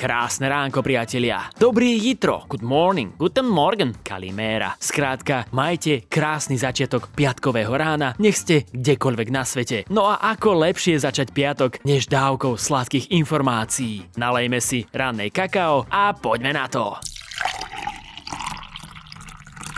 Krásne ránko, priatelia. Dobrý jutro. Good morning. Guten Morgen. Kalimera. Skrátka, majte krásny začiatok piatkového rána, nech ste kdekoľvek na svete. No a ako lepšie začať piatok, než dávkou sladkých informácií. Nalejme si ranné kakao a poďme na to.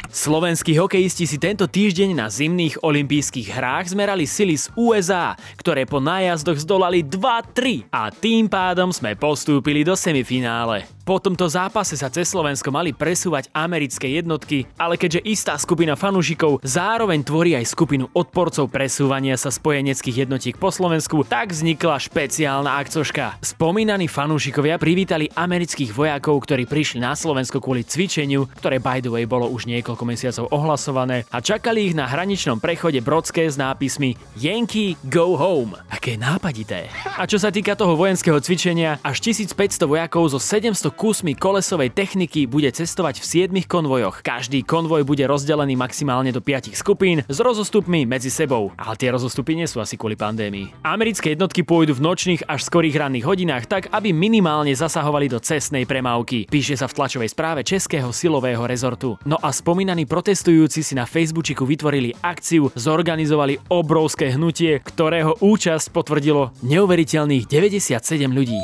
Slovenskí hokejisti si tento týždeň na zimných olympijských hrách zmerali sily z USA, ktoré po nájazdoch zdolali 2-3 a tým pádom sme postúpili do semifinále. Po tomto zápase sa cez Slovensko mali presúvať americké jednotky, ale keďže istá skupina fanúšikov zároveň tvorí aj skupinu odporcov presúvania sa spojeneckých jednotiek po Slovensku, tak vznikla špeciálna akcoška. Spomínaní fanúšikovia privítali amerických vojakov, ktorí prišli na Slovensko kvôli cvičeniu, ktoré by the way bolo už niekoľko mesiacov ohlasované, a čakali ich na hraničnom prechode Brodské s nápismi Yankee go home. Aké nápadité. A čo sa týka toho vojenského cvičenia, až 1500 vojakov zo 700 kusmi kolesovej techniky bude cestovať v 7 konvojoch. Každý konvoj bude rozdelený maximálne do 5 skupín s rozostupmi medzi sebou. Ale tie rozostupy nie sú asi kvôli pandémii. Americké jednotky pôjdu v nočných až skorých ranných hodinách tak, aby minimálne zasahovali do cestnej premávky. Píše sa v tlačovej správe Českého silového rezortu. No a spomínaní protestujúci si na Facebooku vytvorili akciu, zorganizovali obrovské hnutie, ktorého účasť potvrdilo neuveriteľných 97 ľudí.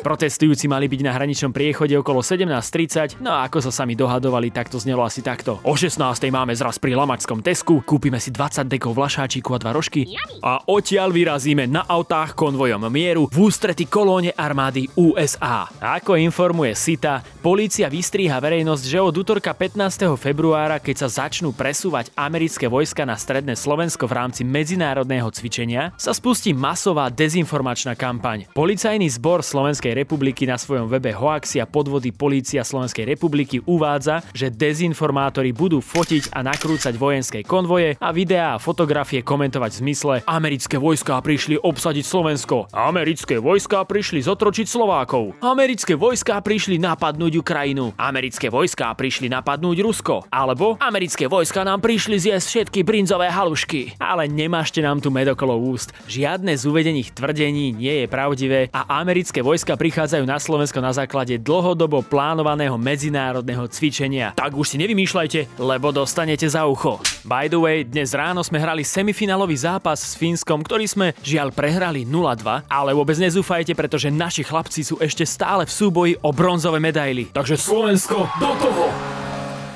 Protestujúci mali byť na hraničnom priechode okolo 17.30, no a ako sa sami dohadovali, tak to znelo asi takto. O 16.00 máme zraz pri Lamačskom Tesku, kúpime si 20 dekov vlašáčiku a 2 rožky a odtiaľ vyrazíme na autách konvojom mieru v ústrety kolóne armády USA. Ako informuje SITA, polícia vystríha verejnosť, že od utorka 15. februára, keď sa začnú presúvať americké vojska na stredné Slovensko v rámci medzinárodného cvičenia, sa spustí masová dezinformačná kampaň. Policajný zbor Slovenskej republiky na svojom webe Hoaxia podvody Polícia Slovenskej republiky uvádza, že dezinformátori budú fotiť a nakrúcať vojenské konvoje a videá a fotografie komentovať v zmysle americké vojská prišli obsadiť Slovensko, americké vojská prišli zotročiť Slovákov, americké vojská prišli napadnúť Ukrajinu, americké vojská prišli napadnúť Rusko, alebo americké vojská nám prišli zjesť všetky brinzové halušky. Ale nemášte nám tu med okolo úst. Žiadne z uvedených tvrdení nie je pravdivé a americké vojská prichádzajú na Slovensko na základe dlhodobo plánovaného medzinárodného cvičenia. Tak už si nevymýšľajte, lebo dostanete za ucho. By the way, dnes ráno sme hrali semifinálový zápas s Fínskom, ktorý sme žiaľ prehrali 0-2, ale vôbec nezúfajte, pretože naši chlapci sú ešte stále v súboji o bronzové medaily. Takže Slovensko, do toho!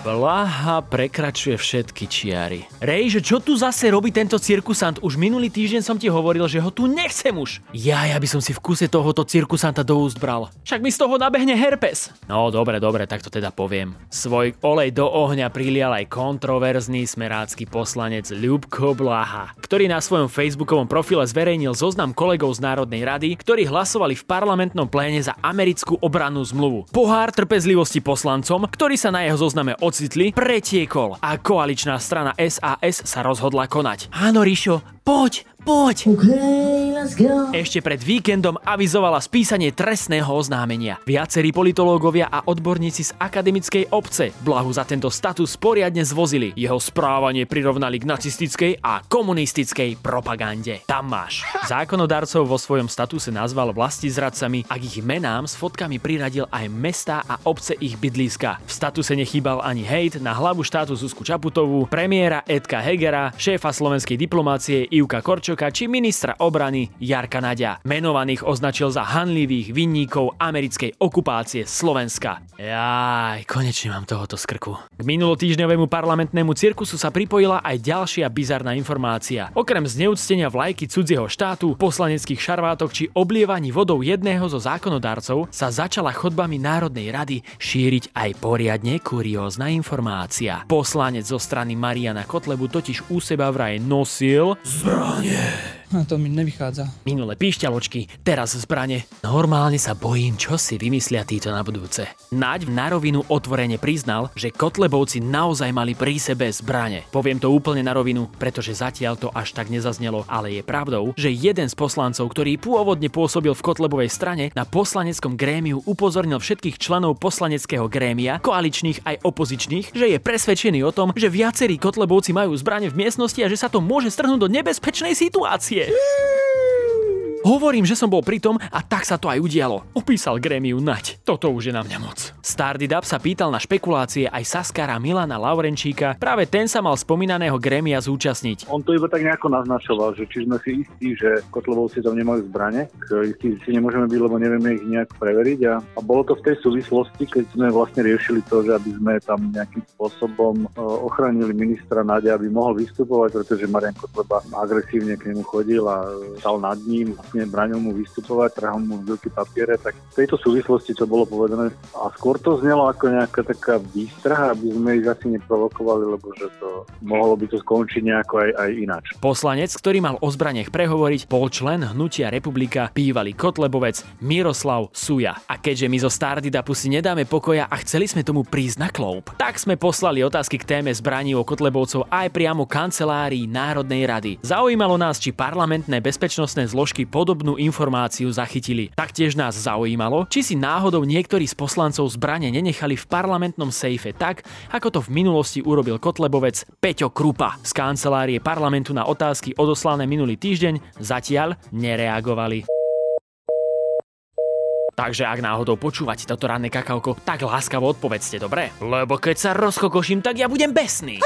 Blaha prekračuje všetky čiary. Rej, že čo tu zase robí tento cirkusant? Už minulý týždeň som ti hovoril, že ho tu nechcem už. Ja by som si v kuse tohoto cirkusanta do úst bral. Však mi z toho nabehne herpes. No dobre, tak to teda poviem. Svoj olej do ohňa prilial aj kontroverzný smerácky poslanec Ľubko Blaha, ktorý na svojom facebookovom profile zverejnil zoznam kolegov z Národnej rady, ktorí hlasovali v parlamentnom pléne za americkú obrannú zmluvu. Pohár trpezlivosti poslancom, ktorý sa na jeho zozname ocitli, pretiekol a koaličná strana SAS sa rozhodla konať. Áno, Rišo, poď! Okay, let's go. Ešte pred víkendom avizovala spísanie trestného oznámenia. Viacerí politológovia a odborníci z akademickej obce Blahu za tento status poriadne zvozili. Jeho správanie prirovnali k nacistickej a komunistickej propagande. Tam máš. Zákonodarcov vo svojom statuse nazval vlastizradcami a k ich menám s fotkami priradil aj mestá a obce ich bydliska. V statuse nechýbal ani hejt na hlavu štátu Zuzku Čaputovú, premiéra Edka Hegera, šéfa slovenskej diplomácie Ivka Korčoka či ministra obrany Jarka Naďa. Menovaných označil za hanlivých vinníkov americkej okupácie Slovenska. Jaj, konečne mám tohoto z krku. K minulotýždňovému parlamentnému cirkusu sa pripojila aj ďalšia bizarná informácia. Okrem zneúctenia vlajky cudzieho štátu, poslaneckých šarvátok či oblievaní vodou jedného zo zákonodarcov sa začala chodbami Národnej rady šíriť aj poriadne kuriózna informácia. Poslanec zo strany Mariana Kotlebu totiž u seba vraj nosil zbrane. To mi nevychádza. Minule píšťaločky, teraz zbrane. Normálne sa bojím, čo si vymyslia títo na budúce. Naď na rovinu otvorene priznal, že Kotlebovci naozaj mali pri sebe zbrane. Poviem to úplne na rovinu, pretože zatiaľ to až tak nezaznelo, ale je pravdou, že jeden z poslancov, ktorý pôvodne pôsobil v Kotlebovej strane, na poslaneckom grémiu upozornil všetkých členov poslaneckého grémia, koaličných aj opozičných, že je presvedčený o tom, že viacerí Kotlebovci majú zbrane v miestnosti a že sa to môže strhnúť do nebezpečnej situácie. tretie. Hovorím, že som bol pri tom a tak sa to aj udialo. Opísal grémiu Naď. Toto už je na mňa moc. Stardidab sa pýtal na špekulácie aj saskára Milana Laurenčíka. Práve ten sa mal spomínaného grémia zúčastniť. On to iba tak nejako naznačoval, že či sme si istí, že Kotlebovci tam nemajú zbrane. Istí si nemôžeme byť, lebo nevieme ich nejak preveriť. A bolo to v tej súvislosti, keď sme vlastne riešili to, že aby sme tam nejakým spôsobom ochránili ministra Naďa, aby mohol vystupovať, pretože Marian Kotleba agresívne k nemu chodil a stal nad ním. Braňou mu vystupovať, trhal mu veľký papiere, tak v tejto súvislosti to bolo povedané a skôr to znelo ako nejaká taká výstraha, aby sme ich asi neprovokovali, lebo že to mohlo by to skončiť nejako aj ináč. Poslanec, ktorý mal o zbraniach prehovoriť, bol člen Hnutia Republika, bývalý Kotlebovec Miroslav Suja. A keďže my zo Stardidapu si nedáme pokoja a chceli sme tomu prísť na kloub, tak sme poslali otázky k téme zbraní o Kotlebovcov aj priamo kancelárii Národnej rady. Zaujímalo nás, či parlamentné bezpečnostné zložky podobnú informáciu zachytili. Taktiež nás zaujímalo, či si náhodou niektorí z poslancov zbrane nenechali v parlamentnom sejfe tak, ako to v minulosti urobil Kotlebovec Peťo Krupa. Z kancelárie parlamentu na otázky odoslané minulý týždeň zatiaľ nereagovali. Takže ak náhodou počúvate toto ranné kakauko, tak láskavo odpovedzte, dobre? Lebo keď sa rozkokoším, tak ja budem besný.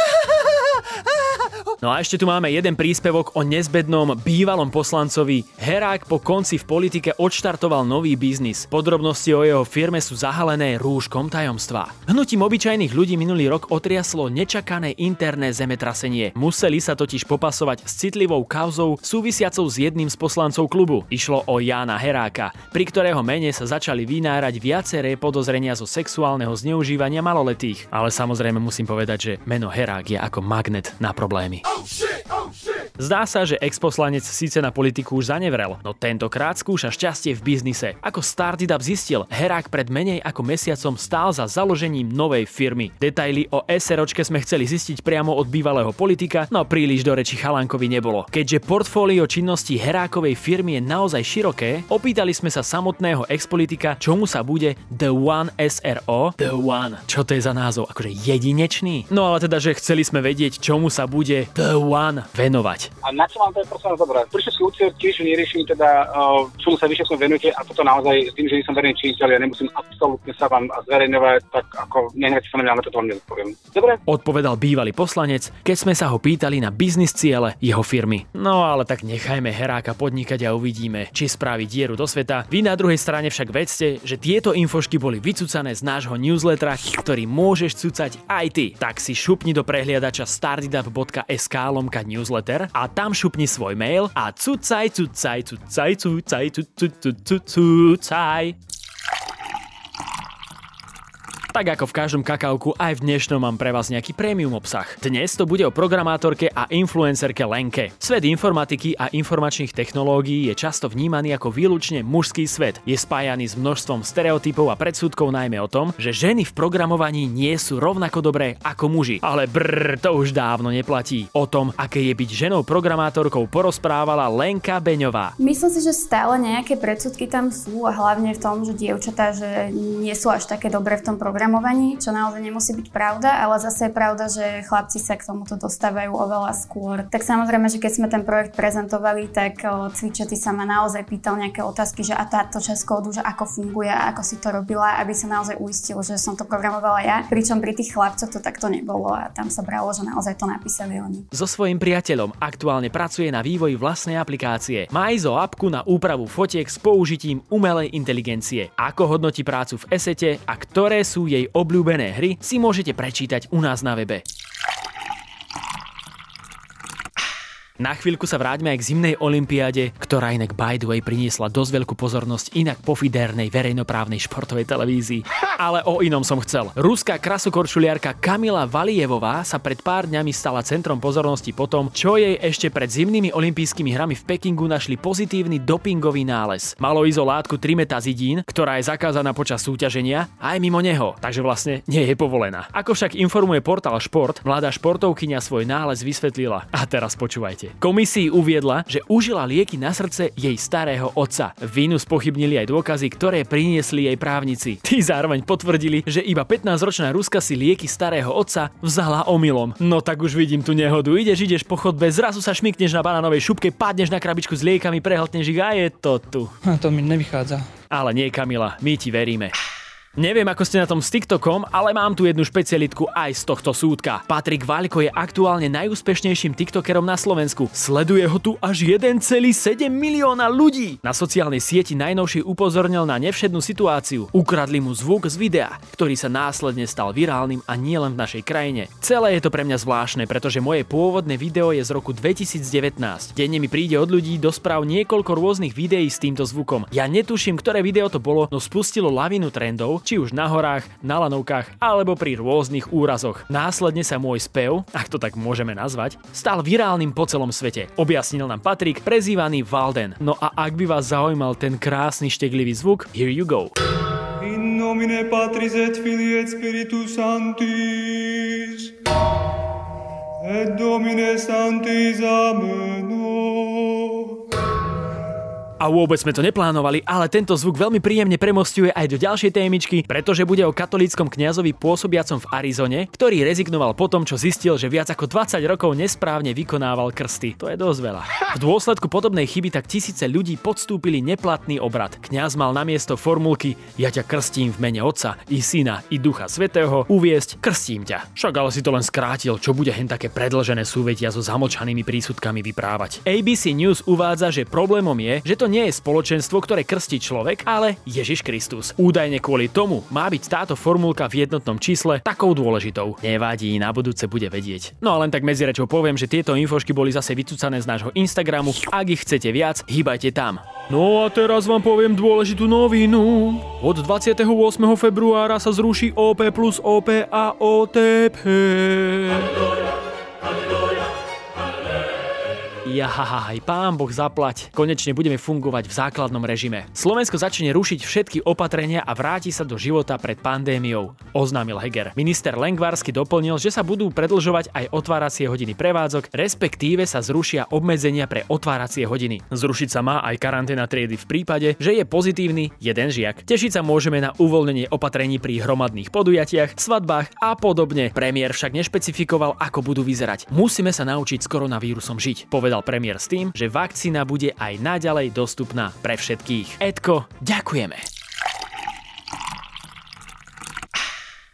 No a ešte tu máme jeden príspevok o nezbednom bývalom poslancovi. Herák po konci v politike odštartoval nový biznis. Podrobnosti o jeho firme sú zahalené rúškom tajomstva. Hnutím obyčajných ľudí minulý rok otriaslo nečakané interné zemetrasenie. Museli sa totiž popasovať s citlivou kauzou súvisiacou s jedným z poslancov klubu. Išlo o Jána Heráka, pri ktorého mene sa začali vynárať viaceré podozrenia zo sexuálneho zneužívania maloletých. Ale samozrejme musím povedať, že meno Herák je ako magnet na problémy. Oh shit, oh shit. Zdá sa, že ex-poslanec síce na politiku už zanevrel, no tentokrát skúša šťastie v biznise. Ako Startup zistil, Herák pred menej ako mesiacom stál za založením novej firmy. Detaily o SROčke sme chceli zistiť priamo od bývalého politika, no príliš do reči chalánkovi nebolo. Keďže portfólio činnosti Herákovej firmy je naozaj široké, opýtali sme sa samotného ex-politika, čomu sa bude The One SRO. The One. Čo to je za názov? Akože jedinečný? No ale teda, že chceli sme vedieť, čomu sa bude The One venovať. A na čo vám to je prosím dobré? Prišli si ľudia tiež neriešili teda, čomu sa vyšetko venujete a toto naozaj s tým, že nie som verejný činiteľ, ja nemusím absolútne sa vám zverejňovať, tak ako nehneď sa mňa na toto vám nezodpoviem. Dobre? Odpovedal bývalý poslanec, keď sme sa ho pýtali na biznis ciele jeho firmy. No ale tak nechajme Heráka podnikať a uvidíme, či spraví dieru do sveta. Vy na druhej strane však vedzte, že tieto infošky boli vycucané z nášho newslettera, ktorý môžeš cucať aj ty. Tak si šupni do prehliadača startup.sk/newsletter a tam šupni svoj mail a cucaj. Tak ako v každom kakauku, aj v dnešnom mám pre vás nejaký prémium obsah. Dnes to bude o programátorke a influencerke Lenke. Svet informatiky a informačných technológií je často vnímaný ako výlučne mužský svet. Je spájaný s množstvom stereotypov a predsudkov najmä o tom, že ženy v programovaní nie sú rovnako dobré ako muži. Ale to už dávno neplatí. O tom, aké je byť ženou programátorkou, porozprávala Lenka Beňová. Myslím si, že stále nejaké predsudky tam sú a hlavne v tom, že dievčatá, že nie sú až také dobré v tom programu. Čo naozaj nemusí byť pravda, ale zase je pravda, že chlapci sa k tomuto dostávajú oveľa skôr. Tak samozrejme, že keď sme ten projekt prezentovali, tak Cvičety sa ma naozaj pýtal nejaké otázky, že a táto časť kódu, že ako funguje a ako si to robila, aby sa naozaj uistilo, že som to programovala ja, pričom pri tých chlapcoch to takto nebolo a tam sa bralo, že naozaj to napísali oni. So svojím priateľom aktuálne pracuje na vývoji vlastnej aplikácie. Má ISO appku na úpravu fotiek s použitím umelej inteligencie. Ako hodnotí prácu v Esete a ktoré sú jej obľúbené hry, si môžete prečítať u nás na webe. Na chvíľku sa vráťme aj k zimnej olympiáde, ktorá inak by the way priniesla dosť veľkú pozornosť inak pofidernej verejnoprávnej športovej televízii. Ale o inom som chcel. Ruská krasokorčuliarka Kamila Valievová sa pred pár dňami stala centrom pozornosti po tom, čo jej ešte pred zimnými olympijskými hrami v Pekingu našli pozitívny dopingový nález. Malo ísť o látku trimetazidín, ktorá je zakázaná počas súťaženia aj mimo neho, takže vlastne nie je povolená. Ako však informuje portál Šport, mladá športovkyňa svoj nález vysvetlila. A teraz počúvajte. svete. Komisii uviedla, že užila lieky na srdce jej starého otca. Vínu spochybnili aj dôkazy, ktoré priniesli jej právnici. Tí zároveň potvrdili, že iba 15-ročná Ruska si lieky starého otca vzala omylom. No tak už vidím tú nehodu. Ideš po chodbe, zrazu sa šmykneš na banánovej šupke, padneš na krabičku s liekami, prehltneš ich a je to tu. A to mi nevychádza. Ale nie, Kamila, my ti veríme. Neviem, ako ste na tom s TikTokom, ale mám tu jednu špecialitku aj z tohto súdka. Patrik Vaľko je aktuálne najúspešnejším TikTokerom na Slovensku. Sleduje ho tu až 1,7 milióna ľudí. Na sociálnej sieti najnovšie upozornil na nevšednú situáciu. Ukradli mu zvuk z videa, ktorý sa následne stal virálnym a nielen v našej krajine. Celé je to pre mňa zvláštne, pretože moje pôvodné video je z roku 2019. Denne mi príde od ľudí do správ niekoľko rôznych videí s týmto zvukom. Ja netuším, ktoré video to bolo, no spustilo lavinu trendov, či už na horách, na lanovkách alebo pri rôznych úrazoch. Následne sa môj spev, ak to tak môžeme nazvať, stal virálnym po celom svete. Objasnil nám Patrik, prezývaný Valden. No a ak by vás zaujímal ten krásny šteklivý zvuk, here you go. In nomine Patris et Filii et Spiritus Sanctis. Et Domine Sanctis, amen. A vôbec sme to neplánovali, ale tento zvuk veľmi príjemne premosťuje aj do ďalšej témičky, pretože bude o katolíckom kňazovi pôsobiacom v Arizone, ktorý rezignoval po tom, čo zistil, že viac ako 20 rokov nesprávne vykonával krsty. To je dosť veľa. V dôsledku podobnej chyby tak tisíce ľudí podstúpili neplatný obrad. Kňaz mal namiesto formulky "Ja ťa krstím v mene Otca i Syna i Ducha Svätého" uviesť "Krstím ťa". Však ale si to len skrátil, čo bude hen také predĺžené súvetia so zamlčanými prísudkami vyprávať. ABC News uvádza, že problémom je, že to nie je spoločenstvo, ktoré krstí človek, ale Ježiš Kristus. Údajne kvôli tomu má byť táto formulka v jednotnom čísle takou dôležitou. Nevadí, na budúce bude vedieť. No a len tak medzi rečou poviem, že tieto infošky boli zase vycucané z nášho Instagramu. Ak ich chcete viac, hýbajte tam. No a teraz vám poviem dôležitú novinu. Od 28. februára sa zruší OP plus OP a OTP. Jahahaj, pán Boh zaplať. Konečne budeme fungovať v základnom režime. Slovensko začne rušiť všetky opatrenia a vráti sa do života pred pandémiou, oznámil Heger. Minister Lengvarský doplnil, že sa budú predĺžovať aj otváracie hodiny prevádzok, respektíve sa zrušia obmedzenia pre otváracie hodiny. Zrušiť sa má aj karanténa triedy v prípade, že je pozitívny jeden žiak. Tešiť sa môžeme na uvoľnenie opatrení pri hromadných podujatiach, svadbách a podobne. Premiér však nešpecifikoval, ako budú vyzerať. Musíme sa naučiť s koronavírusom žiť, povedal premiér s tým, že vakcína bude aj naďalej dostupná pre všetkých. Edko, ďakujeme.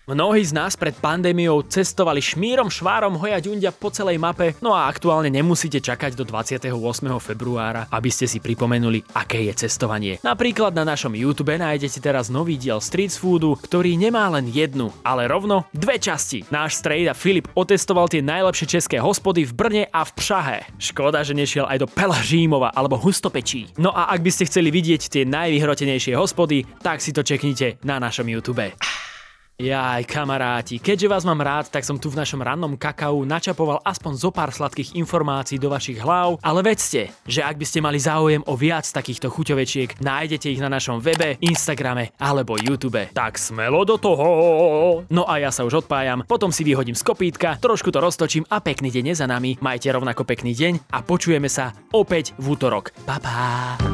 Mnohí z nás pred pandémiou cestovali šmírom švárom hojať undia po celej mape, no a aktuálne nemusíte čakať do 28. februára, aby ste si pripomenuli, aké je cestovanie. Napríklad na našom YouTube nájdete teraz nový diel Street Foodu, ktorý nemá len jednu, ale rovno dve časti. Náš strejda a Filip otestoval tie najlepšie české hospody v Brne a v Prahe. Škoda, že nešiel aj do Pelažímova alebo Hustopečí. No a ak by ste chceli vidieť tie najvyhrotenejšie hospody, tak si to čeknite na našom YouTube. Jaj, kamaráti, keďže vás mám rád, tak som tu v našom rannom kakau načapoval aspoň zo pár sladkých informácií do vašich hlav, ale vedzte, že ak by ste mali záujem o viac takýchto chuťovečiek, nájdete ich na našom webe, Instagrame alebo YouTube. Tak smelo do toho! No a ja sa už odpájam, potom si vyhodím z kopítka, trošku to roztočím a pekný deň je za nami. Majte rovnako pekný deň a počujeme sa opäť v útorok. Pa, pa!